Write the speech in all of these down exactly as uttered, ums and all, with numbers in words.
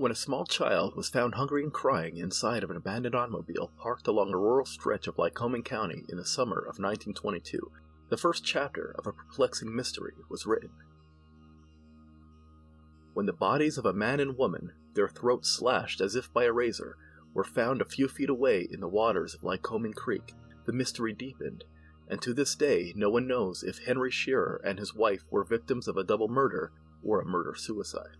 when a small child was found hungry and crying inside of an abandoned automobile parked along a rural stretch of Lycoming County in the summer of nineteen twenty-two, the first chapter of a perplexing mystery was written. When the bodies of a man and woman, their throats slashed as if by a razor, were found a few feet away in the waters of Lycoming Creek, the mystery deepened, and to this day no one knows if Henry Shearer and his wife were victims of a double murder or a murder-suicide.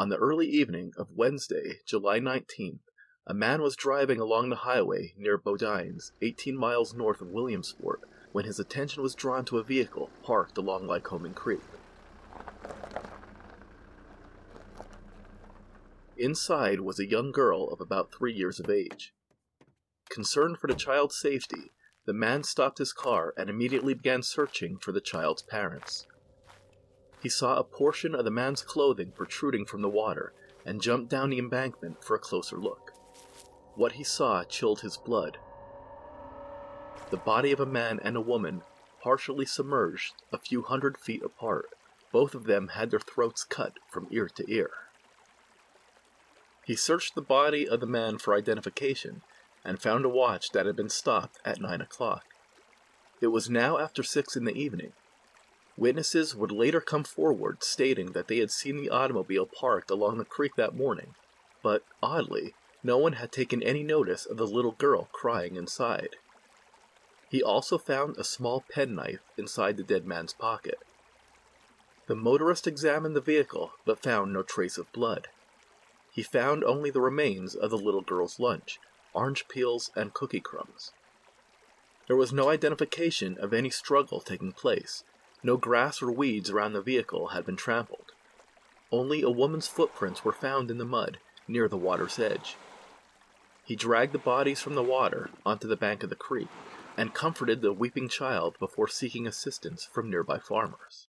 On the early evening of Wednesday, July nineteenth, a man was driving along the highway near Bodines, eighteen miles north of Williamsport, when his attention was drawn to a vehicle parked along Lycoming Creek. Inside was a young girl of about three years of age. Concerned for the child's safety, the man stopped his car and immediately began searching for the child's parents. He saw a portion of the man's clothing protruding from the water and jumped down the embankment for a closer look. What he saw chilled his blood. The body of a man and a woman, partially submerged, a few hundred feet apart. Both of them had their throats cut from ear to ear. He searched the body of the man for identification and found a watch that had been stopped at nine o'clock. It was now after six in the evening. Witnesses would later come forward stating that they had seen the automobile parked along the creek that morning, but oddly, no one had taken any notice of the little girl crying inside. He also found a small penknife inside the dead man's pocket. The motorist examined the vehicle but found no trace of blood. He found only the remains of the little girl's lunch, orange peels and cookie crumbs. There was no identification of any struggle taking place. No grass or weeds around the vehicle had been trampled. Only a woman's footprints were found in the mud near the water's edge. He dragged the bodies from the water onto the bank of the creek and comforted the weeping child before seeking assistance from nearby farmers.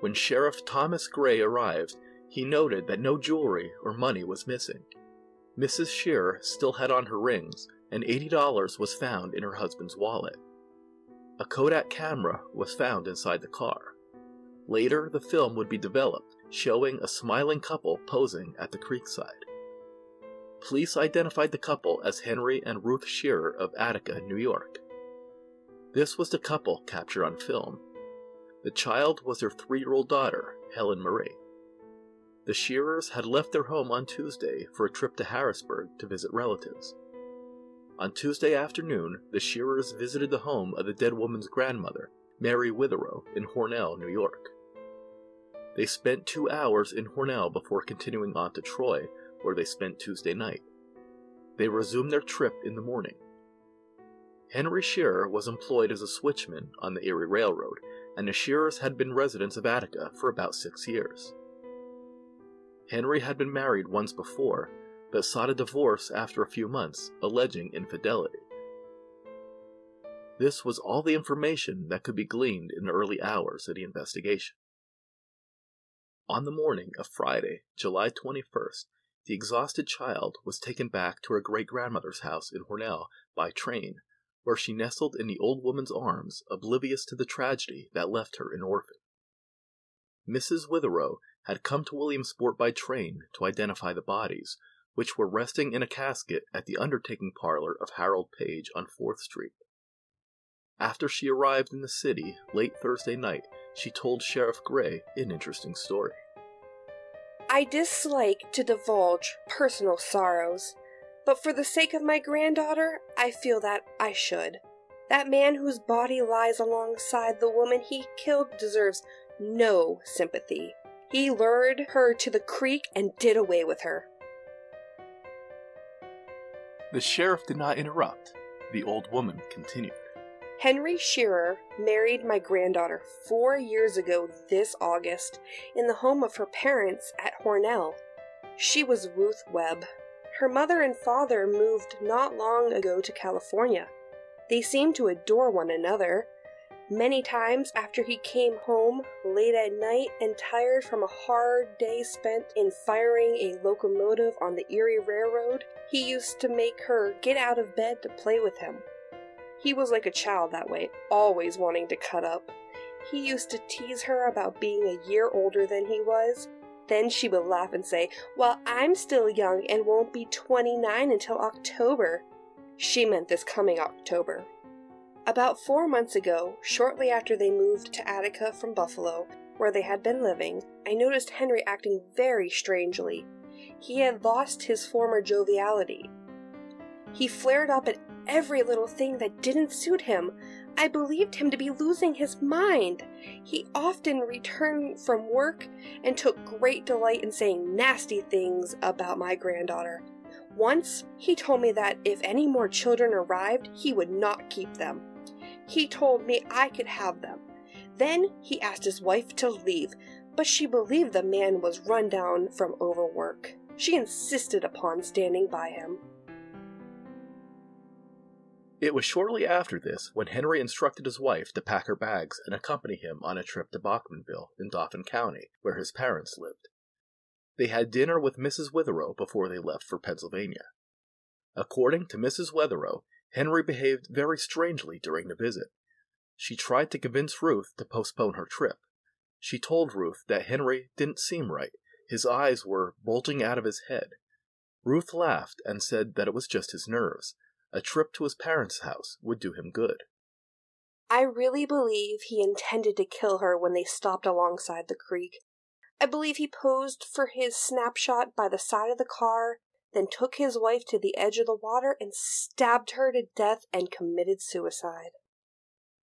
When Sheriff Thomas Gray arrived, he noted that no jewelry or money was missing. Missus Shearer still had on her rings, and eighty dollars was found in her husband's wallet. A Kodak camera was found inside the car. Later, the film would be developed, showing a smiling couple posing at the creekside. Police identified the couple as Henry and Ruth Shearer of Attica, New York. This was the couple captured on film. The child was their three-year-old daughter, Helen Marie. The Shearers had left their home on Tuesday for a trip to Harrisburg to visit relatives. On Tuesday afternoon, the Shearers visited the home of the dead woman's grandmother, Mary Witherow, in Hornell, New York. They spent two hours in Hornell before continuing on to Troy, where they spent Tuesday night. They resumed their trip in the morning. Henry Shearer was employed as a switchman on the Erie Railroad, and the Shearers had been residents of Attica for about six years. Henry had been married once before, but sought a divorce after a few months, alleging infidelity. This was all the information that could be gleaned in the early hours of the investigation. On the morning of Friday, July twenty-first, the exhausted child was taken back to her great-grandmother's house in Hornell by train, where she nestled in the old woman's arms, oblivious to the tragedy that left her an orphan. Missus Witherow had come to Williamsport by train to identify the bodies, which were resting in a casket at the undertaking parlor of Harold Page on fourth street. After she arrived in the city late Thursday night, she told Sheriff Gray an interesting story. I dislike to divulge personal sorrows, but for the sake of my granddaughter, I feel that I should. That man whose body lies alongside the woman he killed deserves no sympathy. He lured her to the creek and did away with her. The sheriff did not interrupt. The old woman continued. Henry Shearer married my granddaughter four years ago this August in the home of her parents at Hornell. She was Ruth Webb. Her mother and father moved not long ago to California. They seemed to adore one another. Many times after he came home late at night and tired from a hard day spent in firing a locomotive on the Erie Railroad, he used to make her get out of bed to play with him. He was like a child that way, always wanting to cut up. He used to tease her about being a year older than he was. Then she would laugh and say, "Well, I'm still young and won't be twenty-nine until October." She meant this coming October. About four months ago, shortly after they moved to Attica from Buffalo, where they had been living, I noticed Henry acting very strangely. He had lost his former joviality. He flared up at every little thing that didn't suit him. I believed him to be losing his mind. He often returned from work and took great delight in saying nasty things about my granddaughter. Once, he told me that if any more children arrived, he would not keep them. He told me I could have them. Then he asked his wife to leave, but she believed the man was run down from overwork. She insisted upon standing by him. It was shortly after this when Henry instructed his wife to pack her bags and accompany him on a trip to Bachmanville in Dauphin County, where his parents lived. They had dinner with Missus Witherow before they left for Pennsylvania. According to Missus Witherow, Henry behaved very strangely during the visit. She tried to convince Ruth to postpone her trip. She told Ruth that Henry didn't seem right. His eyes were bolting out of his head. Ruth laughed and said that it was just his nerves. A trip to his parents' house would do him good. I really believe he intended to kill her when they stopped alongside the creek. I believe he posed for his snapshot by the side of the car, then took his wife to the edge of the water and stabbed her to death and committed suicide.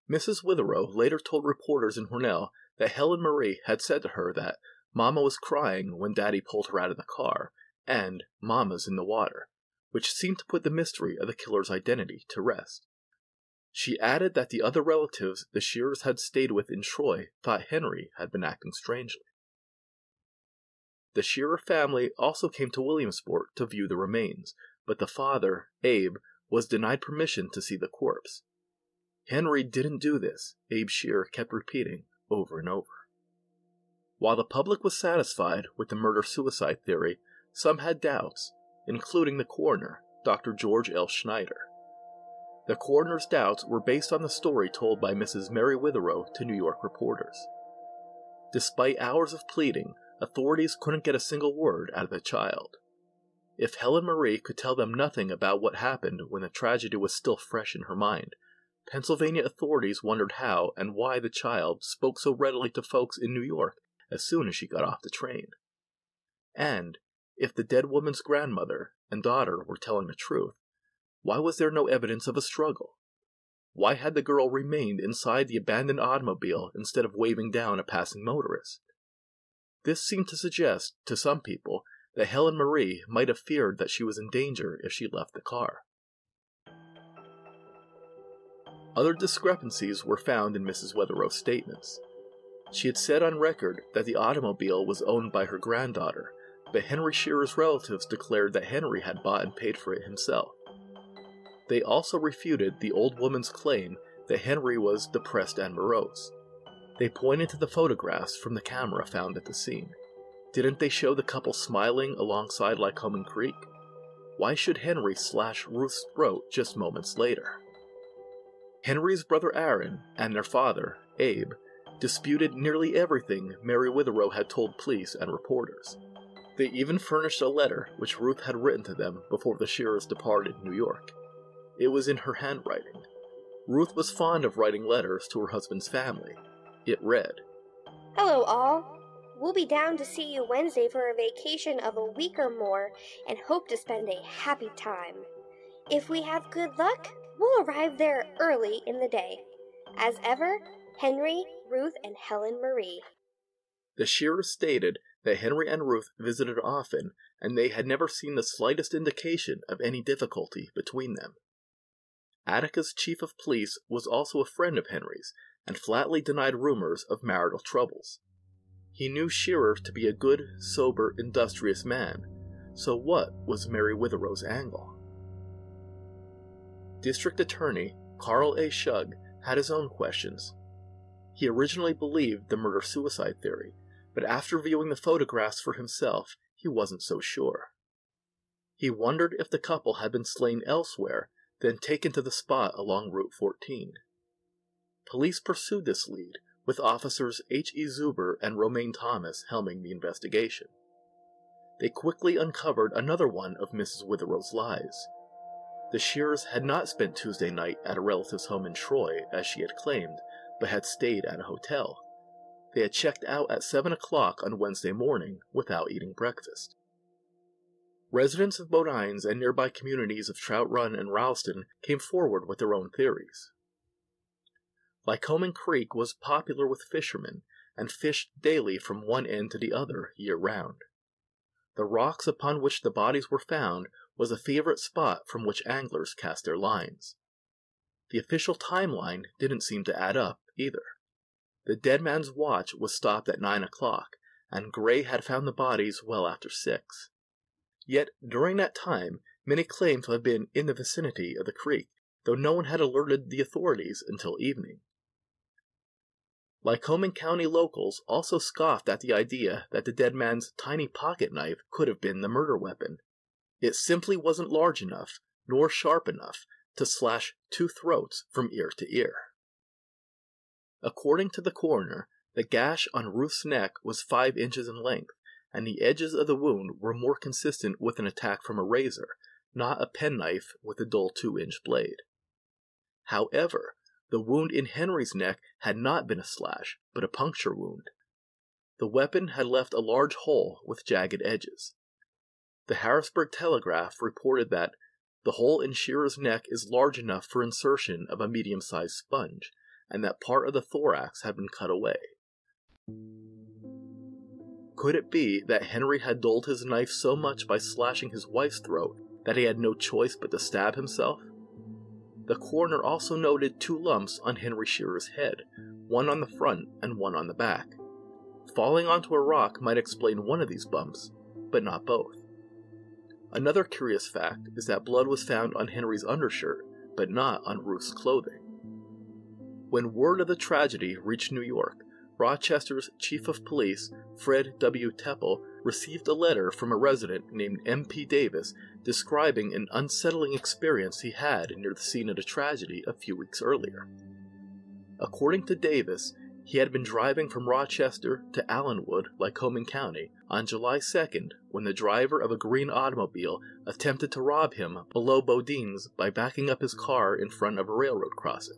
Missus Witherow later told reporters in Hornell that Helen Marie had said to her that Mama was crying when Daddy pulled her out of the car, and Mama's in the water, which seemed to put the mystery of the killer's identity to rest. She added that the other relatives the Shearers had stayed with in Troy thought Henry had been acting strangely. The Shearer family also came to Williamsport to view the remains, but the father, Abe, was denied permission to see the corpse. Henry didn't do this, Abe Shearer kept repeating over and over. While the public was satisfied with the murder-suicide theory, some had doubts, including the coroner, Doctor George L. Schneider. The coroner's doubts were based on the story told by Missus Mary Witherow to New York reporters. Despite hours of pleading, authorities couldn't get a single word out of the child. If Helen Marie could tell them nothing about what happened when the tragedy was still fresh in her mind, Pennsylvania authorities wondered how and why the child spoke so readily to folks in New York as soon as she got off the train. And if the dead woman's grandmother and daughter were telling the truth, why was there no evidence of a struggle? Why had the girl remained inside the abandoned automobile instead of waving down a passing motorist? This seemed to suggest, to some people, that Helen Marie might have feared that she was in danger if she left the car. Other discrepancies were found in Missus Wetherell's statements. She had said on record that the automobile was owned by her granddaughter, but Henry Shearer's relatives declared that Henry had bought and paid for it himself. They also refuted the old woman's claim that Henry was depressed and morose. They pointed to the photographs from the camera found at the scene. Didn't they show the couple smiling alongside Lycoming Creek? Why should Henry slash Ruth's throat just moments later? Henry's brother Aaron and their father, Abe, disputed nearly everything Mary Witherow had told police and reporters. They even furnished a letter which Ruth had written to them before the Shearers departed New York. It was in her handwriting. Ruth was fond of writing letters to her husband's family. It read, "Hello all. We'll be down to see you Wednesday for a vacation of a week or more and hope to spend a happy time. If we have good luck, we'll arrive there early in the day. As ever, Henry, Ruth, and Helen Marie." The Shearers stated that Henry and Ruth visited often and they had never seen the slightest indication of any difficulty between them. Attica's chief of police was also a friend of Henry's, and flatly denied rumors of marital troubles. He knew Shearer to be a good, sober, industrious man, so what was Mary Witherow's angle? District Attorney Carl A. Shug had his own questions. He originally believed the murder-suicide theory, but after viewing the photographs for himself, he wasn't so sure. He wondered if the couple had been slain elsewhere, then taken to the spot along Route fourteen. Police pursued this lead, with officers H E Zuber and Romaine Thomas helming the investigation. They quickly uncovered another one of Missus Witherow's lies. The Shearers had not spent Tuesday night at a relative's home in Troy, as she had claimed, but had stayed at a hotel. They had checked out at seven o'clock on Wednesday morning without eating breakfast. Residents of Bodines and nearby communities of Trout Run and Ralston came forward with their own theories. Lycoming Creek was popular with fishermen and fished daily from one end to the other year-round. The rocks upon which the bodies were found was a favorite spot from which anglers cast their lines. The official timeline didn't seem to add up, either. The dead man's watch was stopped at nine o'clock, and Gray had found the bodies well after six. Yet, during that time, many claimed to have been in the vicinity of the creek, though no one had alerted the authorities until evening. Lycoming County locals also scoffed at the idea that the dead man's tiny pocket knife could have been the murder weapon. It simply wasn't large enough, nor sharp enough, to slash two throats from ear to ear. According to the coroner, the gash on Ruth's neck was five inches in length, and the edges of the wound were more consistent with an attack from a razor, not a penknife with a dull two-inch blade. However, the wound in Henry's neck had not been a slash, but a puncture wound. The weapon had left a large hole with jagged edges. The Harrisburg Telegraph reported that the hole in Shearer's neck is large enough for insertion of a medium-sized sponge, and that part of the thorax had been cut away. Could it be that Henry had dulled his knife so much by slashing his wife's throat that he had no choice but to stab himself? The coroner also noted two lumps on Henry Shearer's head, one on the front and one on the back. Falling onto a rock might explain one of these bumps, but not both. Another curious fact is that blood was found on Henry's undershirt, but not on Ruth's clothing. When word of the tragedy reached New York, Rochester's Chief of Police, Fred W. Teppel, received a letter from a resident named M P Davis describing an unsettling experience he had near the scene of the tragedy a few weeks earlier. According to Davis, he had been driving from Rochester to Allenwood, Lycoming County, on July second when the driver of a green automobile attempted to rob him below Bodines by backing up his car in front of a railroad crossing.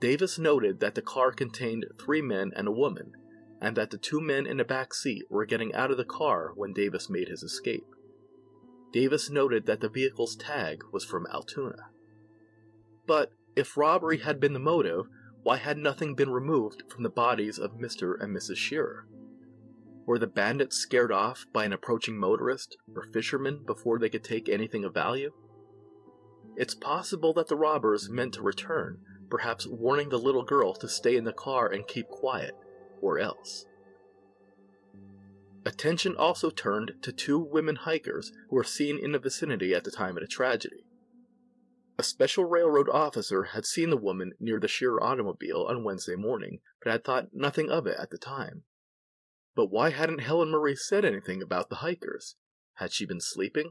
Davis noted that the car contained three men and a woman, and that the two men in the back seat were getting out of the car when Davis made his escape. Davis noted that the vehicle's tag was from Altoona. But if robbery had been the motive, why had nothing been removed from the bodies of Mister and Missus Shearer? Were the bandits scared off by an approaching motorist or fisherman before they could take anything of value? It's possible that the robbers meant to return, perhaps warning the little girl to stay in the car and keep quiet, or else. Attention also turned to two women hikers who were seen in the vicinity at the time of the tragedy. A special railroad officer had seen the woman near the Shearer automobile on Wednesday morning, but had thought nothing of it at the time. But why hadn't Helen Marie said anything about the hikers? Had she been sleeping?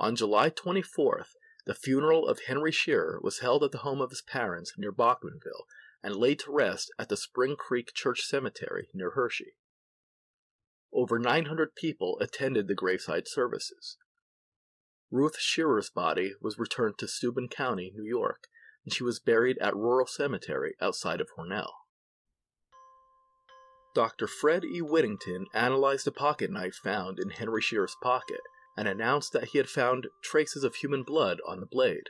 On July twenty-fourth, the funeral of Henry Shearer was held at the home of his parents near Bachmanville and laid to rest at the Spring Creek Church Cemetery near Hershey. Over nine hundred people attended the graveside services. Ruth Shearer's body was returned to Steuben County, New York, and she was buried at Rural Cemetery outside of Hornell. Doctor Fred E. Whittington analyzed the pocket knife found in Henry Shearer's pocket and announced that he had found traces of human blood on the blade.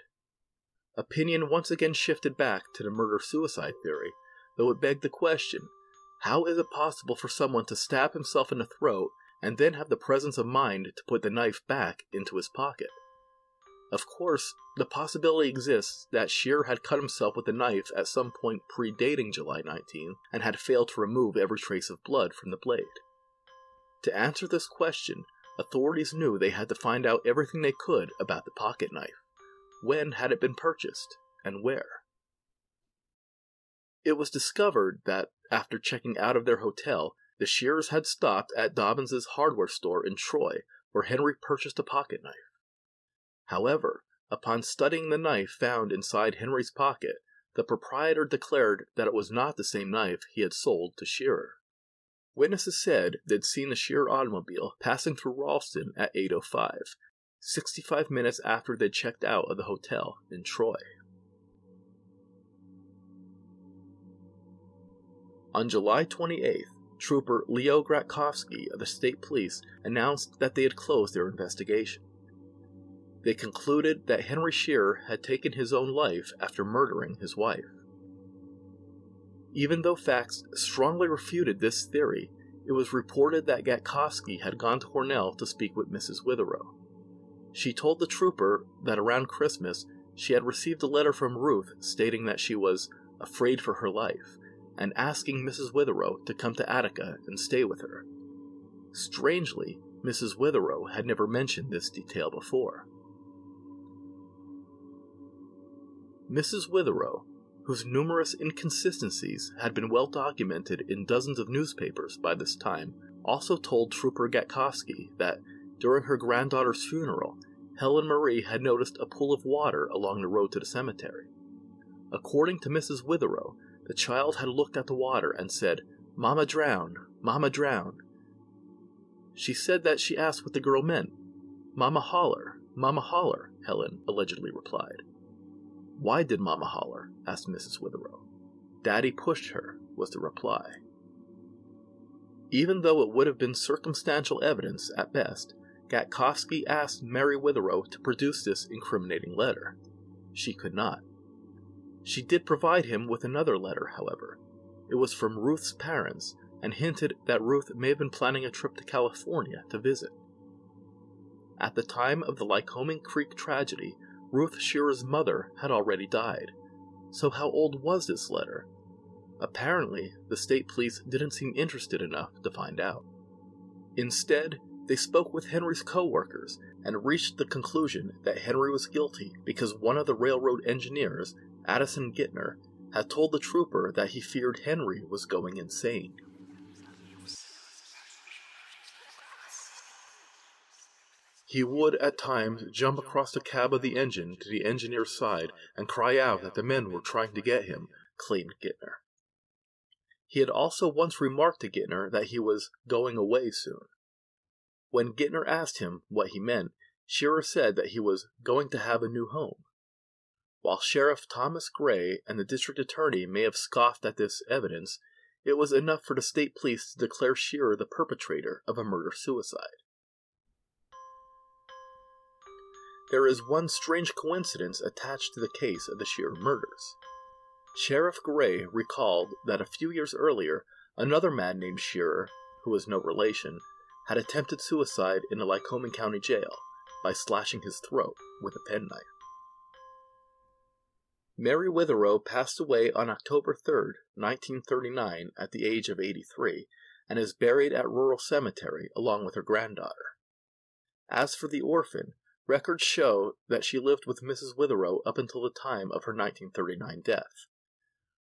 Opinion once again shifted back to the murder-suicide theory, though it begged the question, how is it possible for someone to stab himself in the throat and then have the presence of mind to put the knife back into his pocket? Of course, the possibility exists that Shearer had cut himself with a knife at some point predating July nineteenth and had failed to remove every trace of blood from the blade. To answer this question, authorities knew they had to find out everything they could about the pocket knife. When had it been purchased, and where? It was discovered that, after checking out of their hotel, the Shearers had stopped at Dobbins's hardware store in Troy, where Henry purchased a pocket knife. However, upon studying the knife found inside Henry's pocket, the proprietor declared that it was not the same knife he had sold to Shearer. Witnesses said they'd seen the Shearer automobile passing through Ralston at eight oh five, sixty-five minutes after they checked out of the hotel in Troy. On July twenty-eighth, Trooper Leo Gratkovsky of the state police announced that they had closed their investigation. They concluded that Henry Shearer had taken his own life after murdering his wife. Even though facts strongly refuted this theory, it was reported that Gratkovsky had gone to Hornell to speak with Missus Witherow. She told the trooper that around Christmas she had received a letter from Ruth stating that she was afraid for her life and asking Missus Witherow to come to Attica and stay with her. Strangely, Missus Witherow had never mentioned this detail before. Missus Witherow, whose numerous inconsistencies had been well documented in dozens of newspapers by this time, also told Trooper Gratkovsky that, during her granddaughter's funeral, Helen Marie had noticed a pool of water along the road to the cemetery. According to Missus Witherow, the child had looked at the water and said, "Mama drown, Mama drown." She said that she asked what the girl meant. "Mama holler, Mama holler," Helen allegedly replied. "Why did Mama holler?" asked Missus Witherow. "Daddy pushed her," was the reply. Even though it would have been circumstantial evidence at best, Gratkovsky asked Mary Witherow to produce this incriminating letter. She could not. She did provide him with another letter, however. It was from Ruth's parents and hinted that Ruth may have been planning a trip to California to visit. At the time of the Lycoming Creek tragedy, Ruth Shearer's mother had already died. So how old was this letter? Apparently, the state police didn't seem interested enough to find out. Instead, they spoke with Henry's co-workers and reached the conclusion that Henry was guilty because one of the railroad engineers, Addison Gittner, had told the trooper that he feared Henry was going insane. He would, at times, jump across the cab of the engine to the engineer's side and cry out that the men were trying to get him, claimed Gittner. He had also once remarked to Gittner that he was going away soon. When Gittner asked him what he meant, Shearer said that he was going to have a new home. While Sheriff Thomas Gray and the district attorney may have scoffed at this evidence, it was enough for the state police to declare Shearer the perpetrator of a murder-suicide. There is one strange coincidence attached to the case of the Shearer murders. Sheriff Gray recalled that a few years earlier, another man named Shearer, who was no relation, had attempted suicide in the Lycoming County jail by slashing his throat with a penknife. Mary Witherow passed away on October third, nineteen thirty-nine, at the age of eighty-three, and is buried at Rural Cemetery along with her granddaughter. As for the orphan, records show that she lived with Missus Witherow up until the time of her nineteen thirty-nine death.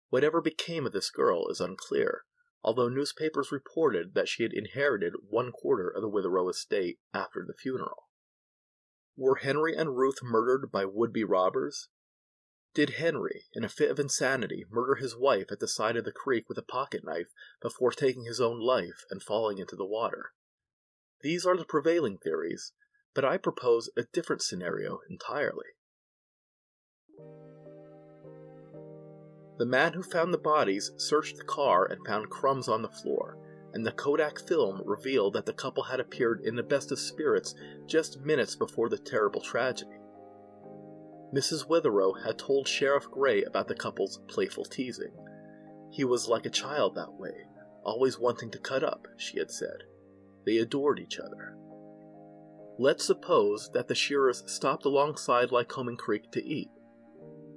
Whatever became of this girl is unclear, although newspapers reported that she had inherited one quarter of the Witherow estate after the funeral. Were Henry and Ruth murdered by would-be robbers? Did Henry, in a fit of insanity, murder his wife at the side of the creek with a pocket knife before taking his own life and falling into the water? These are the prevailing theories, but I propose a different scenario entirely. The man who found the bodies searched the car and found crumbs on the floor, and the Kodak film revealed that the couple had appeared in the best of spirits just minutes before the terrible tragedy. Missus Witherow had told Sheriff Gray about the couple's playful teasing. "He was like a child that way, always wanting to cut up," she had said. They adored each other. Let's suppose that the Shearers stopped alongside Lycoming Creek to eat.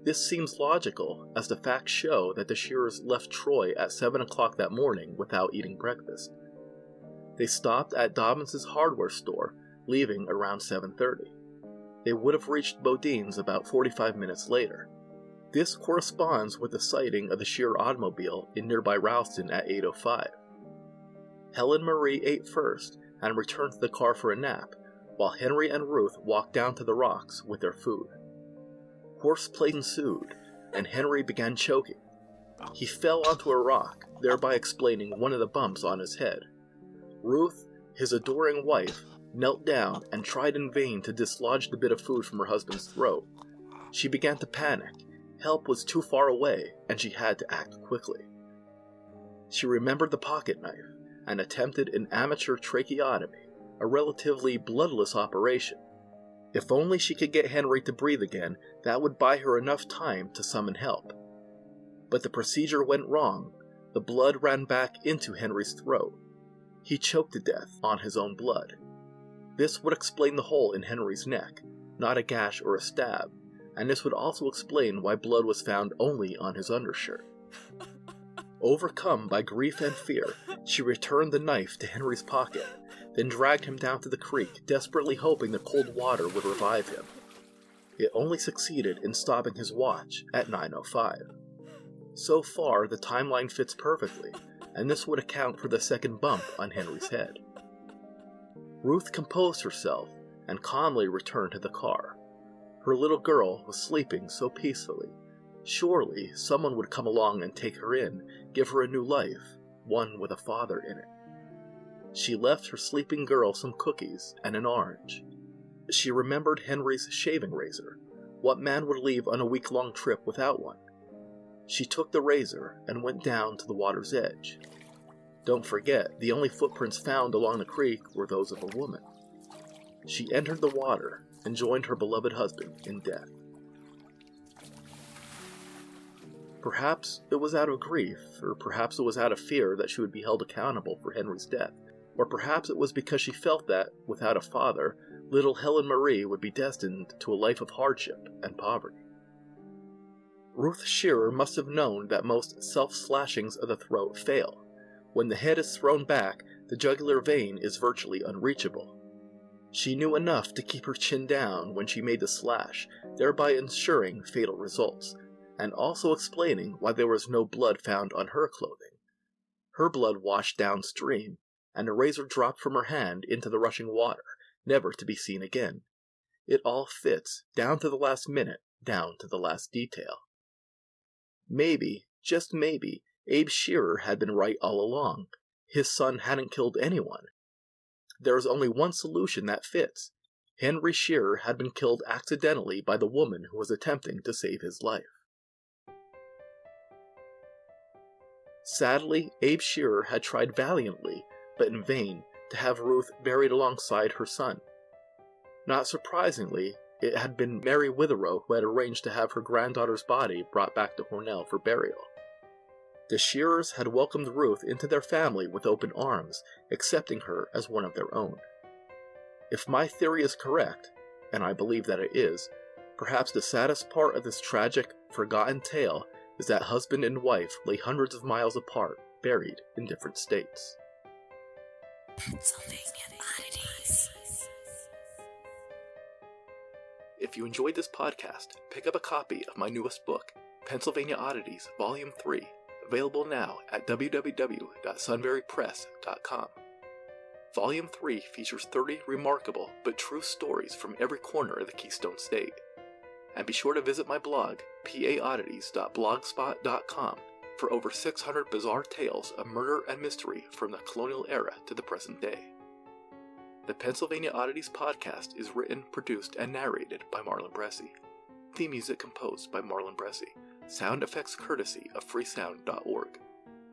This seems logical, as the facts show that the Shearers left Troy at seven o'clock that morning without eating breakfast. They stopped at Dobbins' hardware store, leaving around seven thirty. They would have reached Bodines about forty-five minutes later. This corresponds with the sighting of the Shearer automobile in nearby Ralston at eight oh five. Helen Marie ate first and returned to the car for a nap, while Henry and Ruth walked down to the rocks with their food. Horseplay ensued, and Henry began choking. He fell onto a rock, thereby explaining one of the bumps on his head. Ruth, his adoring wife, knelt down and tried in vain to dislodge the bit of food from her husband's throat. She began to panic. Help was too far away, and she had to act quickly. She remembered the pocket knife and attempted an amateur tracheotomy, a relatively bloodless operation. If only she could get Henry to breathe again, that would buy her enough time to summon help. But the procedure went wrong. The blood ran back into Henry's throat. He choked to death on his own blood. This would explain the hole in Henry's neck, not a gash or a stab, and this would also explain why blood was found only on his undershirt. Overcome by grief and fear, she returned the knife to Henry's pocket, then dragged him down to the creek, desperately hoping the cold water would revive him. It only succeeded in stopping his watch at nine oh five. So far, the timeline fits perfectly, and this would account for the second bump on Henry's head. Ruth composed herself and calmly returned to the car. Her little girl was sleeping so peacefully. Surely someone would come along and take her in, give her a new life, one with a father in it. She left her sleeping girl some cookies and an orange. She remembered Henry's shaving razor. What man would leave on a week-long trip without one? She took the razor and went down to the water's edge. Don't forget, the only footprints found along the creek were those of a woman. She entered the water and joined her beloved husband in death. Perhaps it was out of grief, or perhaps it was out of fear that she would be held accountable for Henry's death, or perhaps it was because she felt that, without a father, little Helen Marie would be destined to a life of hardship and poverty. Ruth Shearer must have known that most self-slashings of the throat fail. When the head is thrown back, the jugular vein is virtually unreachable. She knew enough to keep her chin down when she made the slash, thereby ensuring fatal results, and also explaining why there was no blood found on her clothing. Her blood washed downstream, and the razor dropped from her hand into the rushing water, never to be seen again. It all fits, down to the last minute, down to the last detail. Maybe, just maybe, Abe Shearer had been right all along. His son hadn't killed anyone. There is only one solution that fits. Henry Shearer had been killed accidentally by the woman who was attempting to save his life. Sadly, Abe Shearer had tried valiantly, but in vain, to have Ruth buried alongside her son. Not surprisingly, it had been Mary Witherow who had arranged to have her granddaughter's body brought back to Hornell for burial. The Shearers had welcomed Ruth into their family with open arms, accepting her as one of their own. If my theory is correct, and I believe that it is, perhaps the saddest part of this tragic, forgotten tale is that husband and wife lay hundreds of miles apart, buried in different states. Pennsylvania Oddities. If you enjoyed this podcast, pick up a copy of my newest book, Pennsylvania Oddities, Volume three, available now at w w w dot sunbury press dot com. Volume three features thirty remarkable but true stories from every corner of the Keystone State. And be sure to visit my blog, p a oddities dot blogspot dot com, for over six hundred bizarre tales of murder and mystery from the colonial era to the present day. The Pennsylvania Oddities podcast is written, produced, and narrated by Marlon Bressi. Theme music composed by Marlon Bressi. Sound effects courtesy of freesound dot org.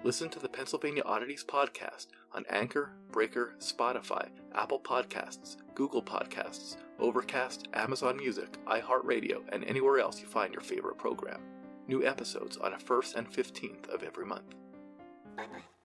Listen to the Pennsylvania Oddities podcast on Anchor, Breaker, Spotify, Apple Podcasts, Google Podcasts, Overcast, Amazon Music, iHeartRadio, and anywhere else you find your favorite program. New episodes on the first and fifteenth of every month. Bye-bye.